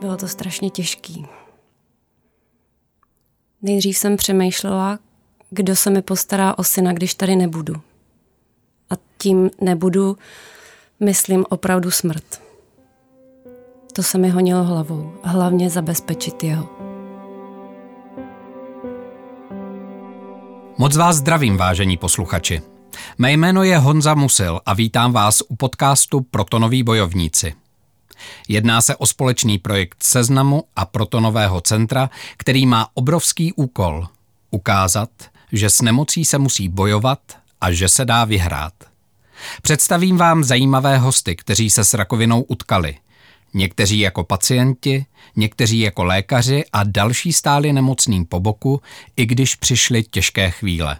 Bylo to strašně těžký. Nejdřív jsem přemýšlela, kdo se mi postará o syna, když tady nebudu. A tím nebudu, myslím opravdu smrt. To se mi honilo hlavou, hlavně zabezpečit jeho. Moc vás zdravím, vážení posluchači. Mé jméno je Honza Musil a vítám vás u podcastu Protonoví bojovníci. Jedná se o společný projekt Seznamu a Protonového centra, který má obrovský úkol – ukázat, že s nemocí se musí bojovat a že se dá vyhrát. Představím vám zajímavé hosty, kteří se s rakovinou utkali. Někteří jako pacienti, někteří jako lékaři a další stáli nemocným po boku, i když přišly těžké chvíle.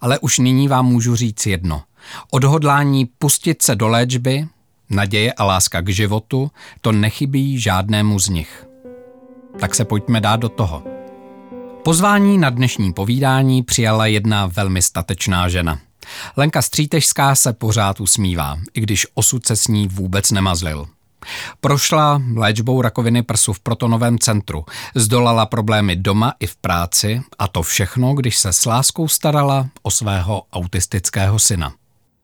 Ale už nyní vám můžu říct jedno. Odhodlání pustit se do léčby, naděje a láska k životu, to nechybí žádnému z nich. Tak se pojďme dát do toho. Pozvání na dnešní povídání přijala jedna velmi statečná žena. Lenka Střítežská se pořád usmívá, i když osud se s ní vůbec nemazlil. Prošla léčbou rakoviny prsu v Protonovém centru, zdolala problémy doma i v práci a to všechno, když se s láskou starala o svého autistického syna.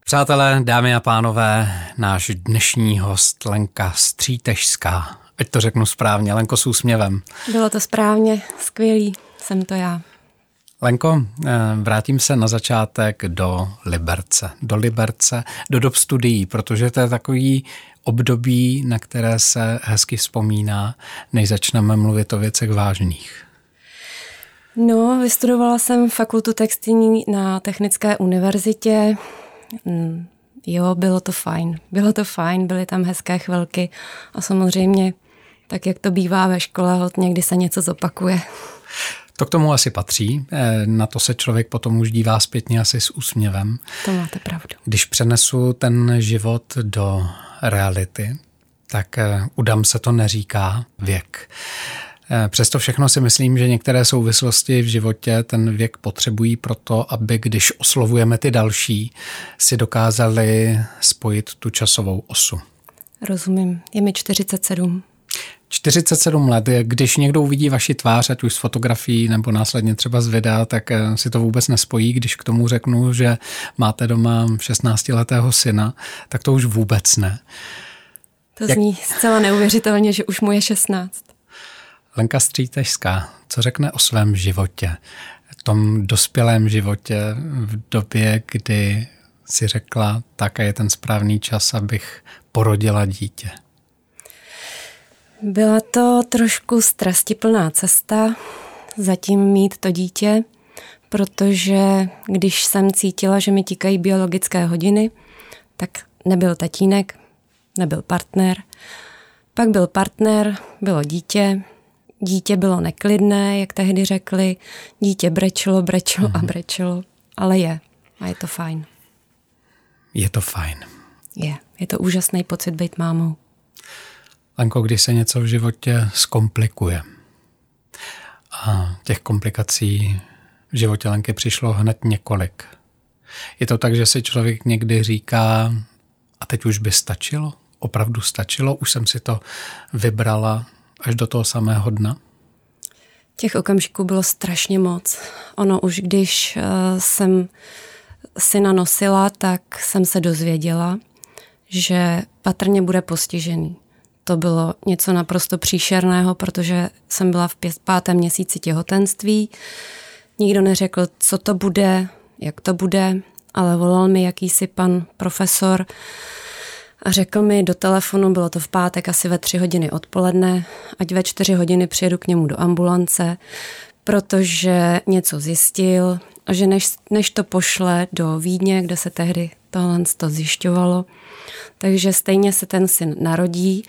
Přátelé, dámy a pánové, náš dnešní host Lenka Střítežská. Ať to řeknu správně, Lenko, s úsměvem. Bylo to správně, skvělý, jsem to já. Lenko, vrátím se na začátek do Liberce, do dob studií, protože to je takový období, na které se hezky vzpomíná, než začneme mluvit o věcech vážných. No, vystudovala jsem fakultu textilní na Technické univerzitě. Jo, bylo to fajn, byly tam hezké chvilky a samozřejmě, tak jak to bývá ve škole, hod někdy se něco zopakuje. To k tomu asi patří, na to se člověk potom už dívá zpětně asi s úsměvem. To máte pravdu. Když přenesu ten život do reality, tak udám se to neříká věk. Přesto všechno si myslím, že některé souvislosti v životě ten věk potřebují proto, aby když oslovujeme ty další, si dokázali spojit tu časovou osu. Rozumím, je mi 47. 47 let, když někdo uvidí vaši tvář, ať už z fotografií nebo následně třeba z videa, tak si to vůbec nespojí, když k tomu řeknu, že máte doma 16-letého syna, tak to už vůbec ne. To zní zcela neuvěřitelně, že už mu je 16. Lenka Střítežská, co řekne o svém životě, tom dospělém životě v době, kdy si řekla, tak je ten správný čas, abych porodila dítě? Byla to trošku strastiplná cesta zatím mít to dítě, protože když jsem cítila, že mi tikají biologické hodiny, tak nebyl tatínek, nebyl partner. Pak byl partner, bylo dítě. Dítě bylo neklidné, jak tehdy řekli. Dítě brečelo, ale je. A je to fajn. Je to fajn. Je to úžasný pocit být mámou. Lenko, když se něco v životě zkomplikuje. A těch komplikací v životě Lenky přišlo hned několik. Je to tak, že si člověk někdy říká, a teď už by stačilo? Opravdu stačilo? Už jsem si to vybrala až do toho samého dna? Těch okamžiků bylo strašně moc. Ono už když jsem syna nosila, tak jsem se dozvěděla, že patrně bude postižený. To bylo něco naprosto příšerného, protože jsem byla v 5. měsíci těhotenství. Nikdo neřekl, co to bude, jak to bude, ale volal mi jakýsi pan profesor a řekl mi do telefonu, bylo to v pátek asi ve 3 hodiny odpoledne, ať ve 4 hodiny přijedu k němu do ambulance, protože něco zjistil a že než to pošle do Vídně, kde se tehdy tohle zjišťovalo, takže stejně se ten syn narodí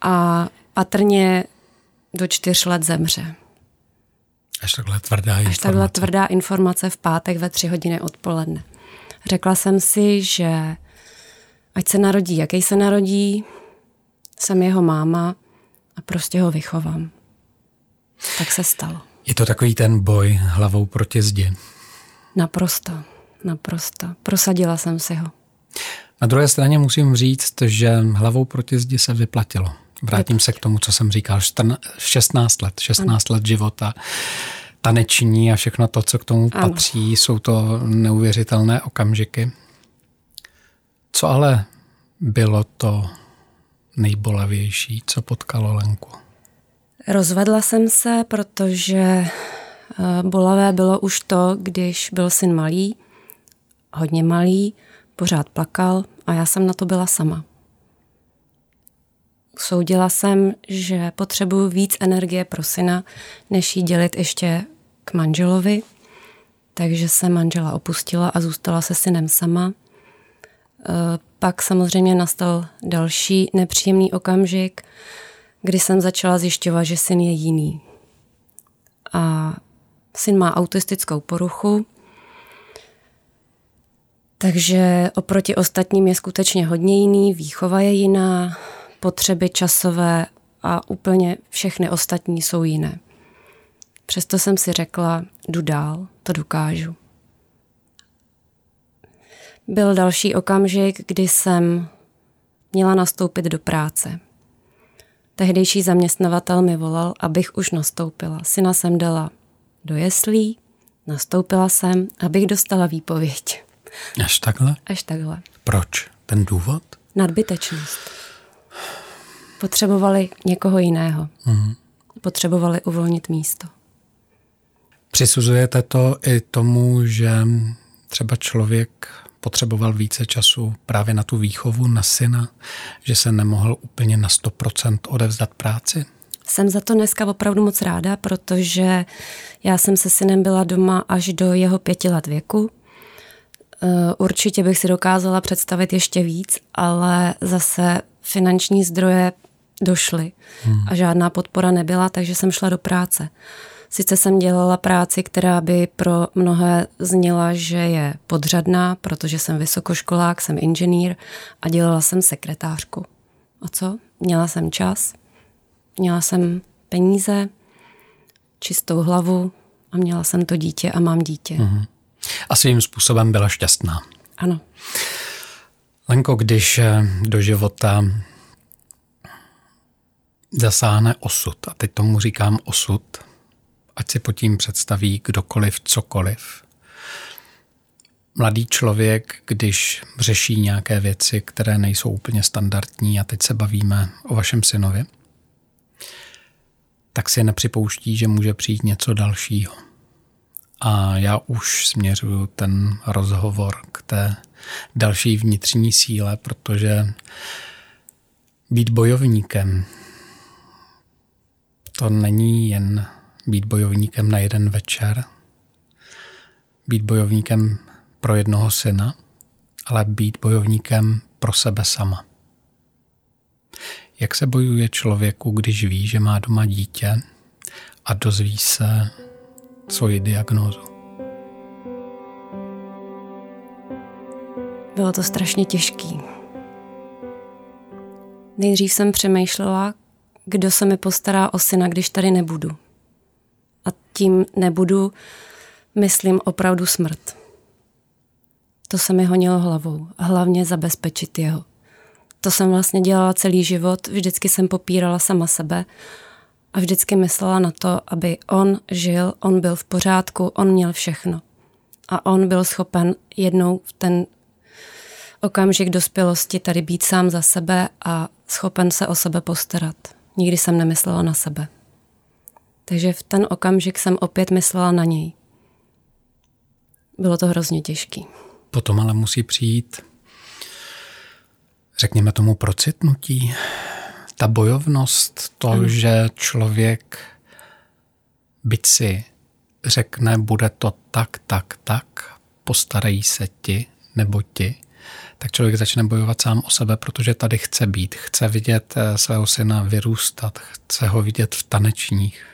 a patrně do 4 let zemře. Až takhle tvrdá informace v pátek ve 3 hodiny odpoledne. Řekla jsem si, že ať se narodí, jaký se narodí, jsem jeho máma a prostě ho vychovám. Tak se stalo. Je to takový ten boj hlavou proti zdi. Naprosto. Prosadila jsem si ho. Na druhé straně musím říct, že hlavou proti zdi se vyplatilo. vrátím se k tomu, co jsem říkal, 16 let života, taneční a všechno to, co k tomu patří, jsou to neuvěřitelné okamžiky. Co ale bylo to nejbolavější, co potkalo Lenku? Rozvedla jsem se, protože bolavé bylo už to, když byl syn malý, hodně malý, pořád plakal a já jsem na to byla sama. Soudila jsem, že potřebuji víc energie pro syna, než jí dělit ještě k manželovi, takže jsem manžela opustila a zůstala se synem sama. Pak samozřejmě nastal další nepříjemný okamžik, kdy jsem začala zjišťovat, že syn je jiný. A syn má autistickou poruchu, takže oproti ostatním je skutečně hodně jiný, výchova je jiná, potřeby časové a úplně všechny ostatní jsou jiné. Přesto jsem si řekla, jdu dál, to dokážu. Byl další okamžik, kdy jsem měla nastoupit do práce. Tehdejší zaměstnavatel mi volal, abych už nastoupila. Syna jsem dala do jeslí, nastoupila jsem, abych dostala výpověď. Až takhle? Až takhle. Proč? Ten důvod? Nadbytečnost. Potřebovali někoho jiného. Mm. Potřebovali uvolnit místo. Přisuzujete to i tomu, že třeba člověk potřeboval více času právě na tu výchovu, na syna, že se nemohl úplně na 100% odevzdat práci? Jsem za to dneska opravdu moc ráda, protože já jsem se synem byla doma až do jeho 5 let věku. Určitě bych si dokázala představit ještě víc, ale zase finanční zdroje došly a žádná podpora nebyla, takže jsem šla do práce. Sice jsem dělala práci, která by pro mnohé zněla, že je podřadná, protože jsem vysokoškolák, jsem inženýr a dělala jsem sekretářku. A co? Měla jsem čas, měla jsem peníze, čistou hlavu a měla jsem to dítě a mám dítě. Mm-hmm. A svým způsobem byla šťastná. Ano. Lenko, když do života zasáhne osud, a teď tomu říkám osud, ať si pod tím představí kdokoliv, cokoliv. Mladý člověk, když řeší nějaké věci, které nejsou úplně standardní, a teď se bavíme o vašem synovi, tak si nepřipouští, že může přijít něco dalšího. A já už směřuju ten rozhovor k té další vnitřní síle, protože být bojovníkem, to není jen být bojovníkem na jeden večer, být bojovníkem pro jednoho syna, ale být bojovníkem pro sebe sama. Jak se bojuje člověku, když ví, že má doma dítě a dozví se svoji diagnózu? Bylo to strašně těžký. Nejdřív jsem přemýšlela, kdo se mi postará o syna, když tady nebudu. A tím nebudu, myslím opravdu smrt. To se mi honilo hlavou. Hlavně zabezpečit jeho. To jsem vlastně dělala celý život. Vždycky jsem popírala sama sebe. A vždycky myslela na to, aby on žil, on byl v pořádku, on měl všechno. A on byl schopen jednou v ten okamžik dospělosti tady být sám za sebe a schopen se o sebe postarat. Nikdy jsem nemyslela na sebe. Takže v ten okamžik jsem opět myslela na něj. Bylo to hrozně těžké. Potom ale musí přijít, řekněme tomu, procitnutí, ta bojovnost, to, že člověk, byť si řekne, bude to tak, postarají se ti nebo ti, tak člověk začne bojovat sám o sebe, protože tady chce být, chce vidět svého syna vyrůstat, chce ho vidět v tanečních.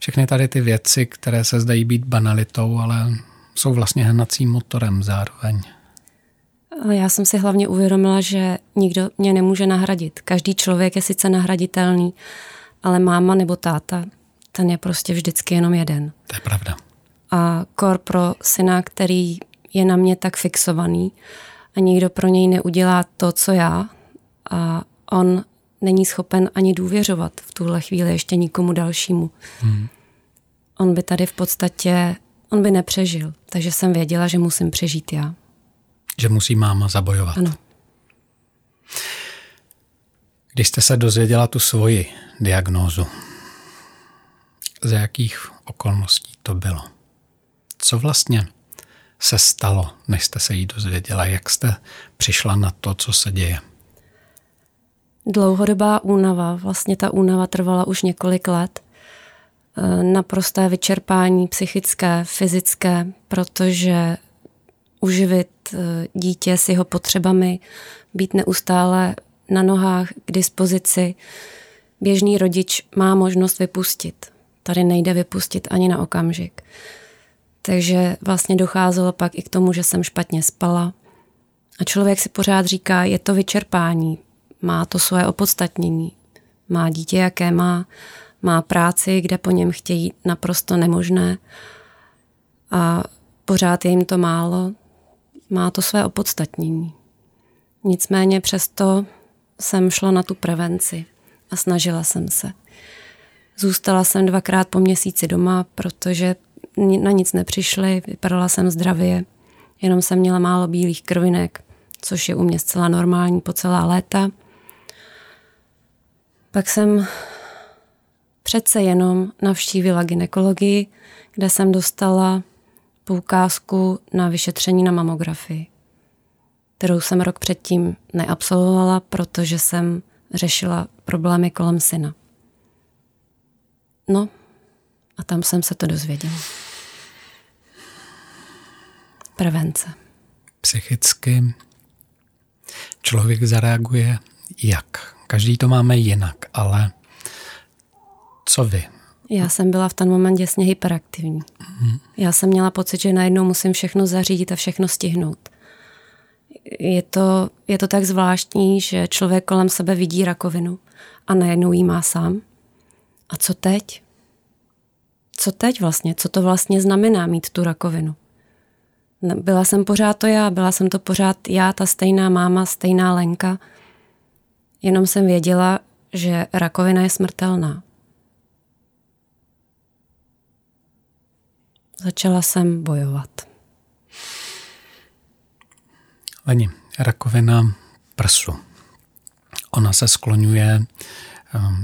Všechny tady ty věci, které se zdají být banalitou, ale jsou vlastně hnacím motorem zároveň. Já jsem si hlavně uvědomila, že nikdo mě nemůže nahradit. Každý člověk je sice nahraditelný, ale máma nebo táta, ten je prostě vždycky jenom jeden. To je pravda. A kor pro syna, který je na mě tak fixovaný a nikdo pro něj neudělá to, co já, a on není schopen ani důvěřovat v tuhle chvíli ještě nikomu dalšímu. Hmm. On by tady v podstatě, on by nepřežil, takže jsem věděla, že musím přežít já. Že musí máma zabojovat. Ano. Když jste se dozvěděla tu svoji diagnózu, za jakých okolností to bylo? Co vlastně se stalo, než jste se jí dozvěděla? Jak jste přišla na to, co se děje? Dlouhodobá únava. Vlastně ta únava trvala už několik let. Naprosté vyčerpání psychické, fyzické, protože uživit dítě s jeho potřebami, být neustále na nohách k dispozici, běžný rodič má možnost vypustit. Tady nejde vypustit ani na okamžik. Takže vlastně docházelo pak i k tomu, že jsem špatně spala. A člověk si pořád říká, je to vyčerpání, má to svoje opodstatnění. Má dítě, jaké má práci, kde po něm chtějí naprosto nemožné. A pořád je jim to málo, má to své opodstatnění. Nicméně přesto jsem šla na tu prevenci a snažila jsem se. Zůstala jsem 2krát po měsíci doma, protože na nic nepřišli, vypadala jsem zdravě, jenom jsem měla málo bílých krvinek, což je u mě zcela normální po celá léta. Pak jsem přece jenom navštívila gynekologii, kde jsem dostala poukázku na vyšetření na mamografii, kterou jsem rok předtím neabsolvovala, protože jsem řešila problémy kolem syna. No a tam jsem se to dozvěděla. Prevence. Psychicky člověk zareaguje jak? Každý to máme jinak, ale co vy? Já jsem byla v ten moment děsně hyperaktivní. Já jsem měla pocit, že najednou musím všechno zařídit a všechno stihnout. Je to tak zvláštní, že člověk kolem sebe vidí rakovinu a najednou jí má sám. A co teď? Co teď vlastně? Co to vlastně znamená mít tu rakovinu? Byla jsem pořád to já, byla jsem to pořád já, ta stejná máma, stejná Lenka. Jenom jsem věděla, že rakovina je smrtelná. Začala jsem bojovat. Leni, rakovina prsu. Ona se skloňuje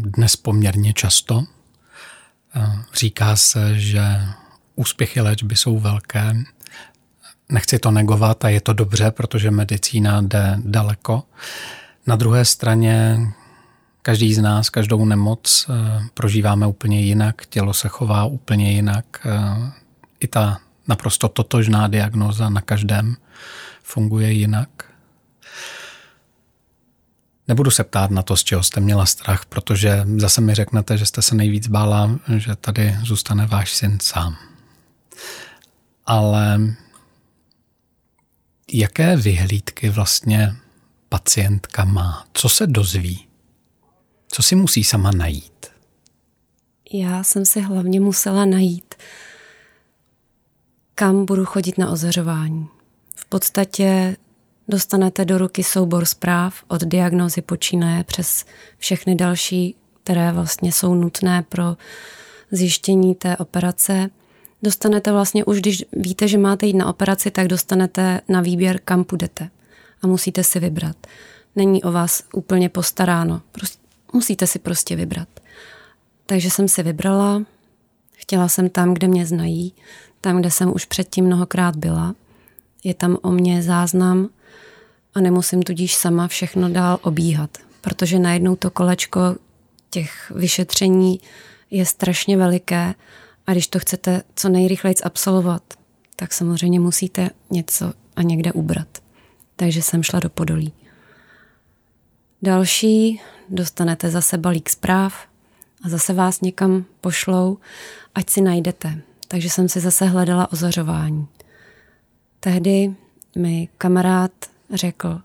dnes poměrně často. Říká se, že úspěchy léčby jsou velké. Nechci to negovat a je to dobře, protože medicína jde daleko. Na druhé straně každý z nás, každou nemoc prožíváme úplně jinak, tělo se chová úplně jinak. I ta naprosto totožná diagnóza na každém funguje jinak. Nebudu se ptát na to, z čeho jste měla strach, protože zase mi řeknete, že jste se nejvíc bála, že tady zůstane váš syn sám. Ale jaké vyhlídky vlastně pacientka má? Co se dozví? Co si musí sama najít? Já jsem si hlavně musela najít, kam budu chodit na ozařování. V podstatě dostanete do ruky soubor zpráv od diagnózy počínaje přes všechny další, které vlastně jsou nutné pro zjištění té operace. Dostanete vlastně už, když víte, že máte jít na operaci, tak dostanete na výběr, kam půjdete. A musíte si vybrat. Není o vás úplně postaráno. Musíte si prostě vybrat. Takže jsem si vybrala, chtěla jsem tam, kde mě znají, tam, kde jsem už předtím mnohokrát byla. Je tam o mě záznam a nemusím tudíž sama všechno dál obíhat, protože najednou to kolečko těch vyšetření je strašně veliké a když to chcete co nejrychleji absolvovat, tak samozřejmě musíte něco a někde ubrat. Takže jsem šla do Podolí. Další, dostanete zase balík zpráv a zase vás někam pošlou, ať si najdete. Takže jsem si zase hledala ozařování. Tehdy mi kamarád řekl,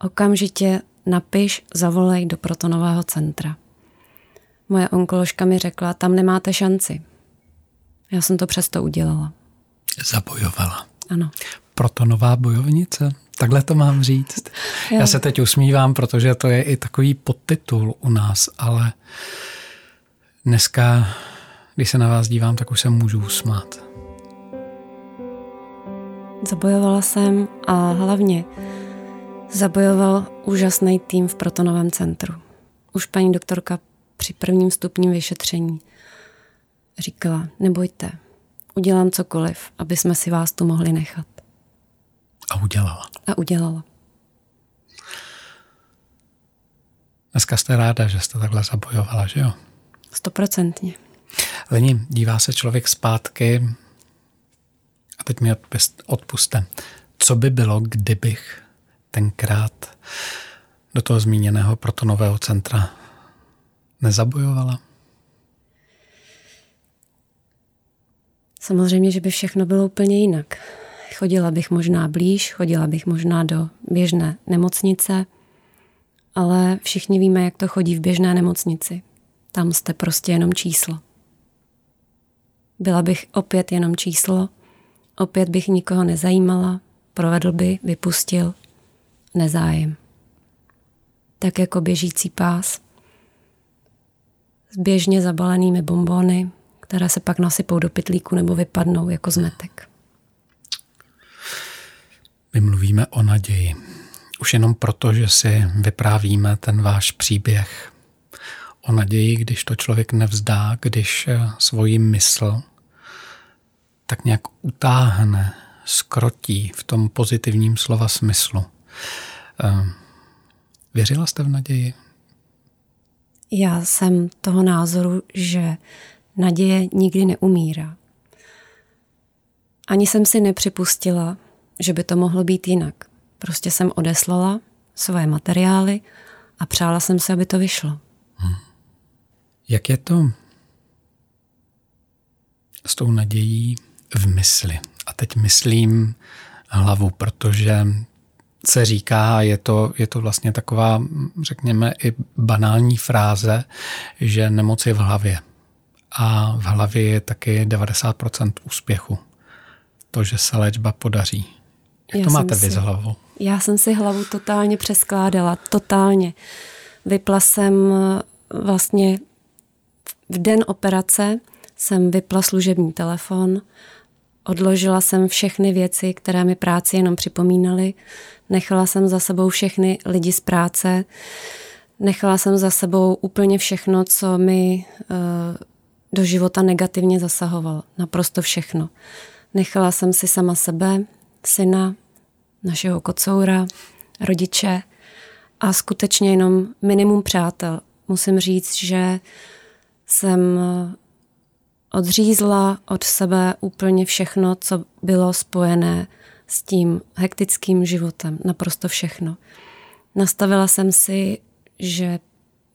okamžitě napiš, zavolej do Protonového centra. Moje onkoložka mi řekla, tam nemáte šanci. Já jsem to přesto udělala. Zabojovala. Ano. Protonová bojovnice. Takhle to mám říct. Já se teď usmívám, protože to je i takový podtitul u nás, ale dneska, když se na vás dívám, tak už se můžu usmát. Zabojovala jsem a hlavně zabojoval úžasný tým v Protonovém centru. Už paní doktorka při prvním stupním vyšetření říkala, nebojte, udělám cokoliv, aby jsme si vás tu mohli nechat. A udělala. Dneska jste ráda, že jste takhle zabojovala, že jo? 100%. Leni, dívá se člověk zpátky a teď mi odpuste. Co by bylo, kdybych tenkrát do toho zmíněného Protonového centra nezabojovala? Samozřejmě, že by všechno bylo úplně jinak. Chodila bych možná blíž, chodila bych možná do běžné nemocnice, ale všichni víme, jak to chodí v běžné nemocnici. Tam jste prostě jenom číslo. Byla bych opět jenom číslo, opět bych nikoho nezajímala, provedl by, vypustil, nezájem. Tak jako běžící pás s běžně zabalenými bonbóny, které se pak nasypou do pytlíku nebo vypadnou jako zmetek. My mluvíme o naději. Už jenom proto, že si vyprávíme ten váš příběh. O naději, když to člověk nevzdá, když svoji mysl tak nějak utáhne, skrotí v tom pozitivním slova smyslu. Věřila jste v naději? Já jsem toho názoru, že naděje nikdy neumírá. Ani jsem si nepřipustila, že by to mohlo být jinak. Prostě jsem odeslala své materiály a přála jsem se, aby to vyšlo. Jak je to s tou nadějí v mysli? A teď myslím hlavu, protože se říká, je to vlastně taková, řekněme, i banální fráze, že nemoc je v hlavě. A v hlavě je taky 90% úspěchu. To, že se léčba podaří. Jak to máte vy s hlavou? Já jsem si hlavu totálně přeskládala. Totálně. Vypla jsem vlastně v den operace jsem vypla služební telefon, odložila jsem všechny věci, které mi práci jenom připomínaly, nechala jsem za sebou všechny lidi z práce, nechala jsem za sebou úplně všechno, co mi do života negativně zasahovalo. Naprosto všechno. Nechala jsem si sama sebe, syna, našeho kocoura, rodiče a skutečně jenom minimum přátel. Musím říct, že jsem odřízla od sebe úplně všechno, co bylo spojené s tím hektickým životem. Naprosto všechno. Nastavila jsem si, že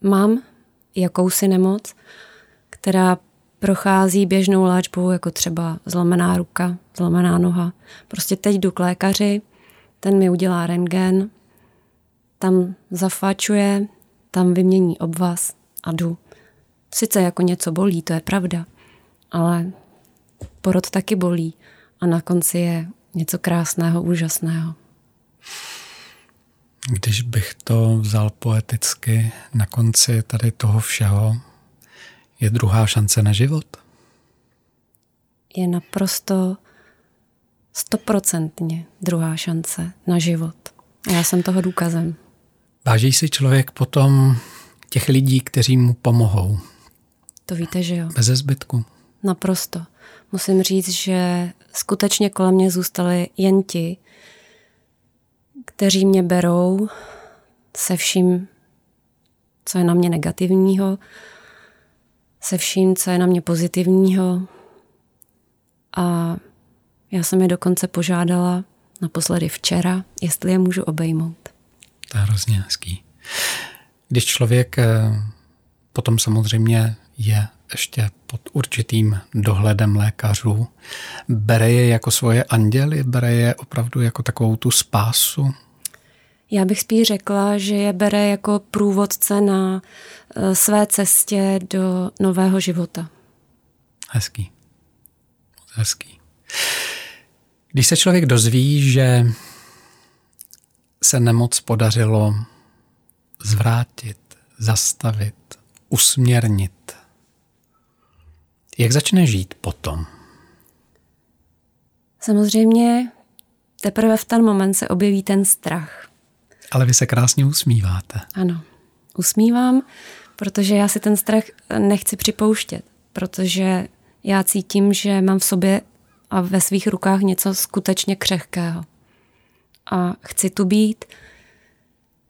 mám jakousi nemoc, která prochází běžnou léčbou, jako třeba zlomená ruka, zlomená noha. Prostě teď jdu k lékaři, ten mi udělá rentgen, tam zafáčuje, tam vymění obvaz a jdu. Sice jako něco bolí, to je pravda, ale porod taky bolí a na konci je něco krásného, úžasného. Když bych to vzal poeticky, na konci tady toho všeho je druhá šance na život? Je naprosto 100% druhá šance na život. A já jsem toho důkazem. Váží si člověk potom těch lidí, kteří mu pomohou? To víte, že jo. Beze zbytku. Naprosto. Musím říct, že skutečně kolem mě zůstali jen ti, kteří mě berou se vším, co je na mě negativního, se vším, co je na mě pozitivního. A já jsem je dokonce požádala naposledy včera, jestli je můžu obejmout. To je hrozně hezký. Když člověk potom samozřejmě je ještě pod určitým dohledem lékařů, bere je jako svoje anděly, bere je opravdu jako takovou tu spásu? Já bych spíš řekla, že je bere jako průvodce na své cestě do nového života. Hezký. Hezký. Když se člověk dozví, že se nemoc podařilo zvrátit, zastavit, usměrnit. Jak začne žít potom? Samozřejmě teprve v ten moment se objeví ten strach. Ale vy se krásně usmíváte. Ano, usmívám, protože já si ten strach nechci připouštět, protože já cítím, že mám v sobě a ve svých rukách něco skutečně křehkého. A chci tu být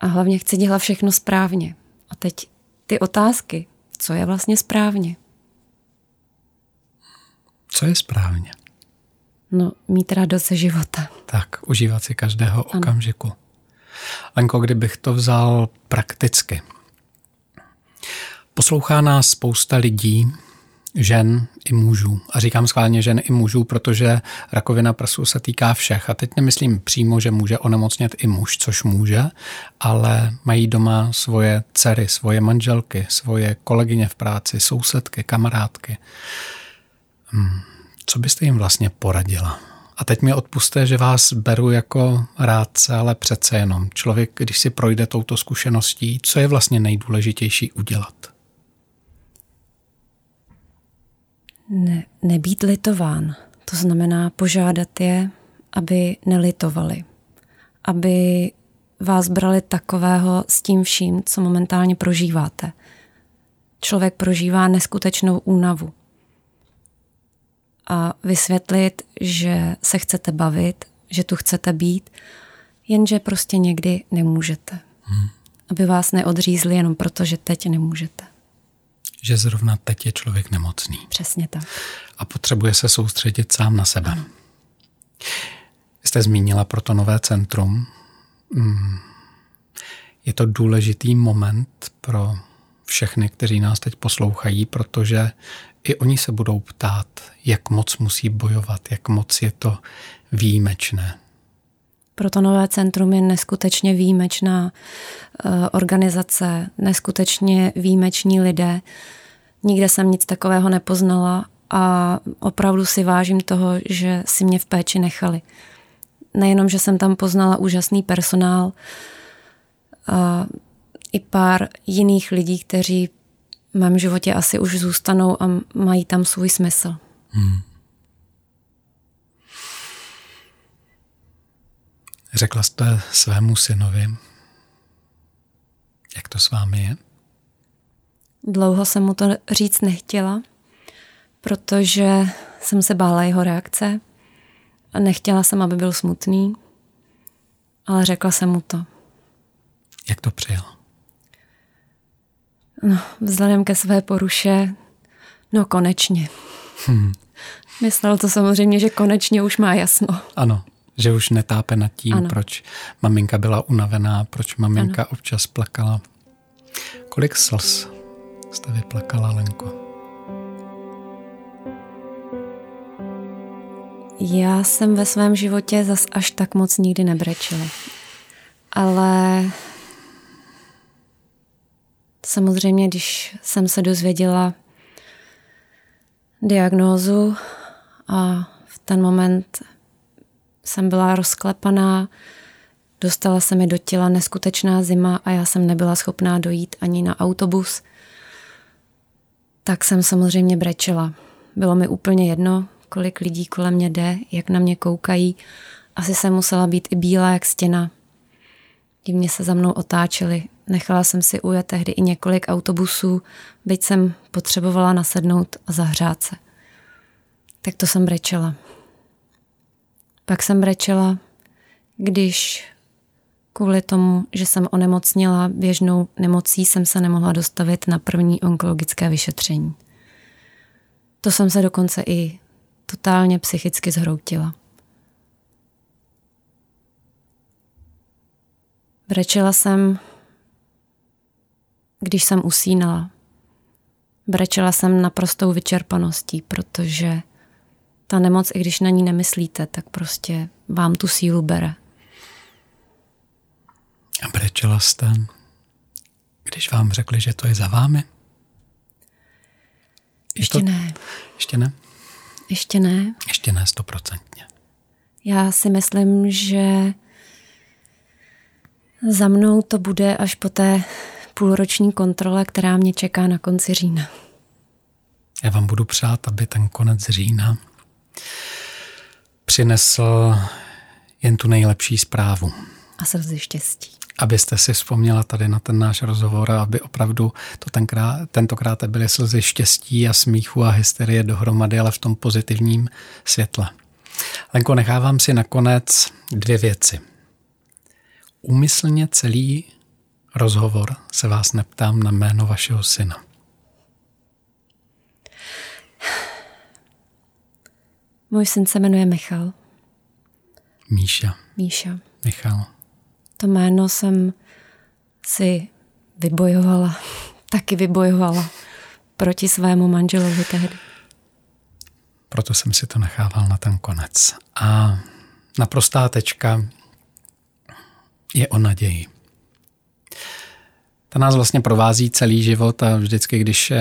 a hlavně chci dělat všechno správně. A teď ty otázky, co je vlastně správně? Co je správně? No, mít radost ze života. Tak, užívat si každého okamžiku. Lenko, kdybych to vzal prakticky. Poslouchá nás spousta lidí, žen i mužů. A říkám schválně žen i mužů, protože rakovina prsu se týká všech. A teď nemyslím přímo, že může onemocnět i muž, což může, ale mají doma svoje dcery, svoje manželky, svoje kolegyně v práci, sousedky, kamarádky. Co byste jim vlastně poradila? A teď mi odpusťte, že vás beru jako rádce, ale přece jenom. Člověk, když si projde touto zkušeností, co je vlastně nejdůležitější udělat? Nebýt litován. To znamená požádat je, aby nelitovali. Aby vás brali takového s tím vším, co momentálně prožíváte. Člověk prožívá neskutečnou únavu. A vysvětlit, že se chcete bavit, že tu chcete být, jenže prostě někdy nemůžete. Aby vás neodřízli jenom proto, že teď nemůžete. Že zrovna teď je člověk nemocný. Přesně tak. A potřebuje se soustředit sám na sebe. Ano. Jste zmínila Protonové centrum. Je to důležitý moment pro všechny, kteří nás teď poslouchají, protože i oni se budou ptát, jak moc musí bojovat, jak moc je to výjimečné. Protonové centrum je neskutečně výjimečná organizace, neskutečně výjimeční lidé. Nikde jsem nic takového nepoznala a opravdu si vážím toho, že si mě v péči nechali. Nejenom, že jsem tam poznala úžasný personál, i pár jiných lidí, kteří v mém životě asi už zůstanou a mají tam svůj smysl. Řekla jste svému synovi, jak to s vámi je? Dlouho jsem mu to říct nechtěla, protože jsem se bála jeho reakce a nechtěla jsem, aby byl smutný, ale řekla jsem mu to. Jak to přijel? No, vzhledem ke své poruše, no konečně. Myslel to samozřejmě, že konečně už má jasno. Ano, že už netápe nad tím, ano. Proč maminka byla unavená, proč maminka ano. Občas plakala. Kolik slz jste vyplakala, Lenko? Já jsem ve svém životě zas až tak moc nikdy nebrečela. Ale... Samozřejmě, když jsem se dozvěděla diagnózu a v ten moment jsem byla rozklepaná, dostala se mi do těla neskutečná zima a já jsem nebyla schopná dojít ani na autobus, tak jsem samozřejmě brečela. Bylo mi úplně jedno, kolik lidí kolem mě jde, jak na mě koukají. Asi jsem musela být i bílá jak stěna. Divně se za mnou otáčeli. Nechala jsem si ujet tehdy i několik autobusů, byť jsem potřebovala nasednout a zahřát se. Tak to jsem brečela. Pak jsem brečela, když kvůli tomu, že jsem onemocněla běžnou nemocí, jsem se nemohla dostavit na první onkologické vyšetření. To jsem se dokonce i totálně psychicky zhroutila. Brečela jsem, když jsem usínala. Brečela jsem naprostou vyčerpaností, protože ta nemoc, i když na ní nemyslíte, tak prostě vám tu sílu bere. A brečela jste, když vám řekli, že to je za vámi? Ještě ne. Ještě ne? Ještě ne. Ještě ne 100%. Já si myslím, že Za mnou to bude až po té půlroční kontrole, která mě čeká na konci října. Já vám budu přát, aby ten konec října přinesl jen tu nejlepší zprávu. A slzy štěstí. Abyste si vzpomněla tady na ten náš rozhovor a aby opravdu to tentokrát byly slzy štěstí a smíchu a hysterie dohromady, ale v tom pozitivním světle. Lenko, nechávám si nakonec dvě věci. Úmyslně celý rozhovor se vás neptám na jméno vašeho syna. Můj syn se jmenuje Michal. Míša. Michal. To jméno jsem si vybojovala proti svému manželovi tehdy. Proto jsem si to nechával na ten konec. A naprostá tečka je o naději. Ta nás vlastně provází celý život a vždycky, když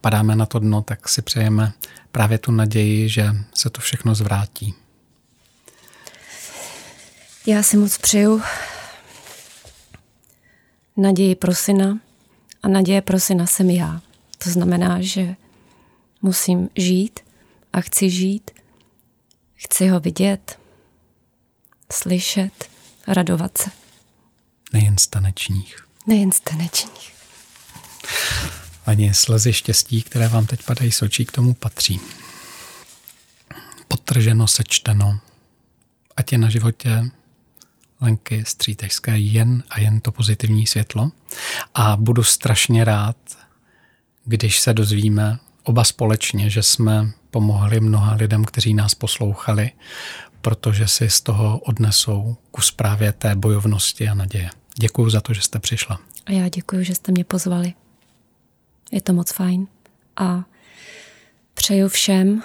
padáme na to dno, tak si přejeme právě tu naději, že se to všechno zvrátí. Já si moc přeju naději pro syna a naděje pro syna jsem já. To znamená, že musím žít a chci žít, chci ho vidět, slyšet, radovat se. Nejen z tanečních. Ani slzy štěstí, které vám teď padají z očí, k tomu patří. Podtrženo, sečteno, ať je na životě Lenky Střítežské jen a jen to pozitivní světlo. A budu strašně rád, když se dozvíme oba společně, že jsme pomohli mnoha lidem, kteří nás poslouchali, protože si z toho odnesou kus právě té bojovnosti a naděje. Děkuju za to, že jste přišla. A já děkuju, že jste mě pozvali. Je to moc fajn. A přeju všem,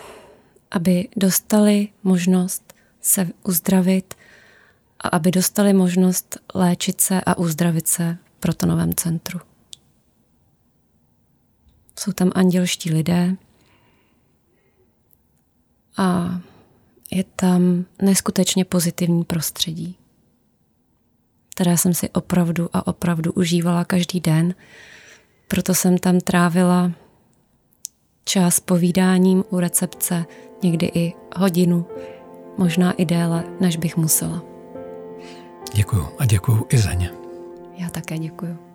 aby dostali možnost se uzdravit a aby dostali možnost léčit se a uzdravit se v Protonovém centru. Jsou tam andělští lidé a je tam neskutečně pozitivní prostředí, které jsem si opravdu užívala každý den. Proto jsem tam trávila čas povídáním u recepce, někdy i hodinu, možná i déle, než bych musela. Děkuju a děkuju i za ně. Já také děkuju.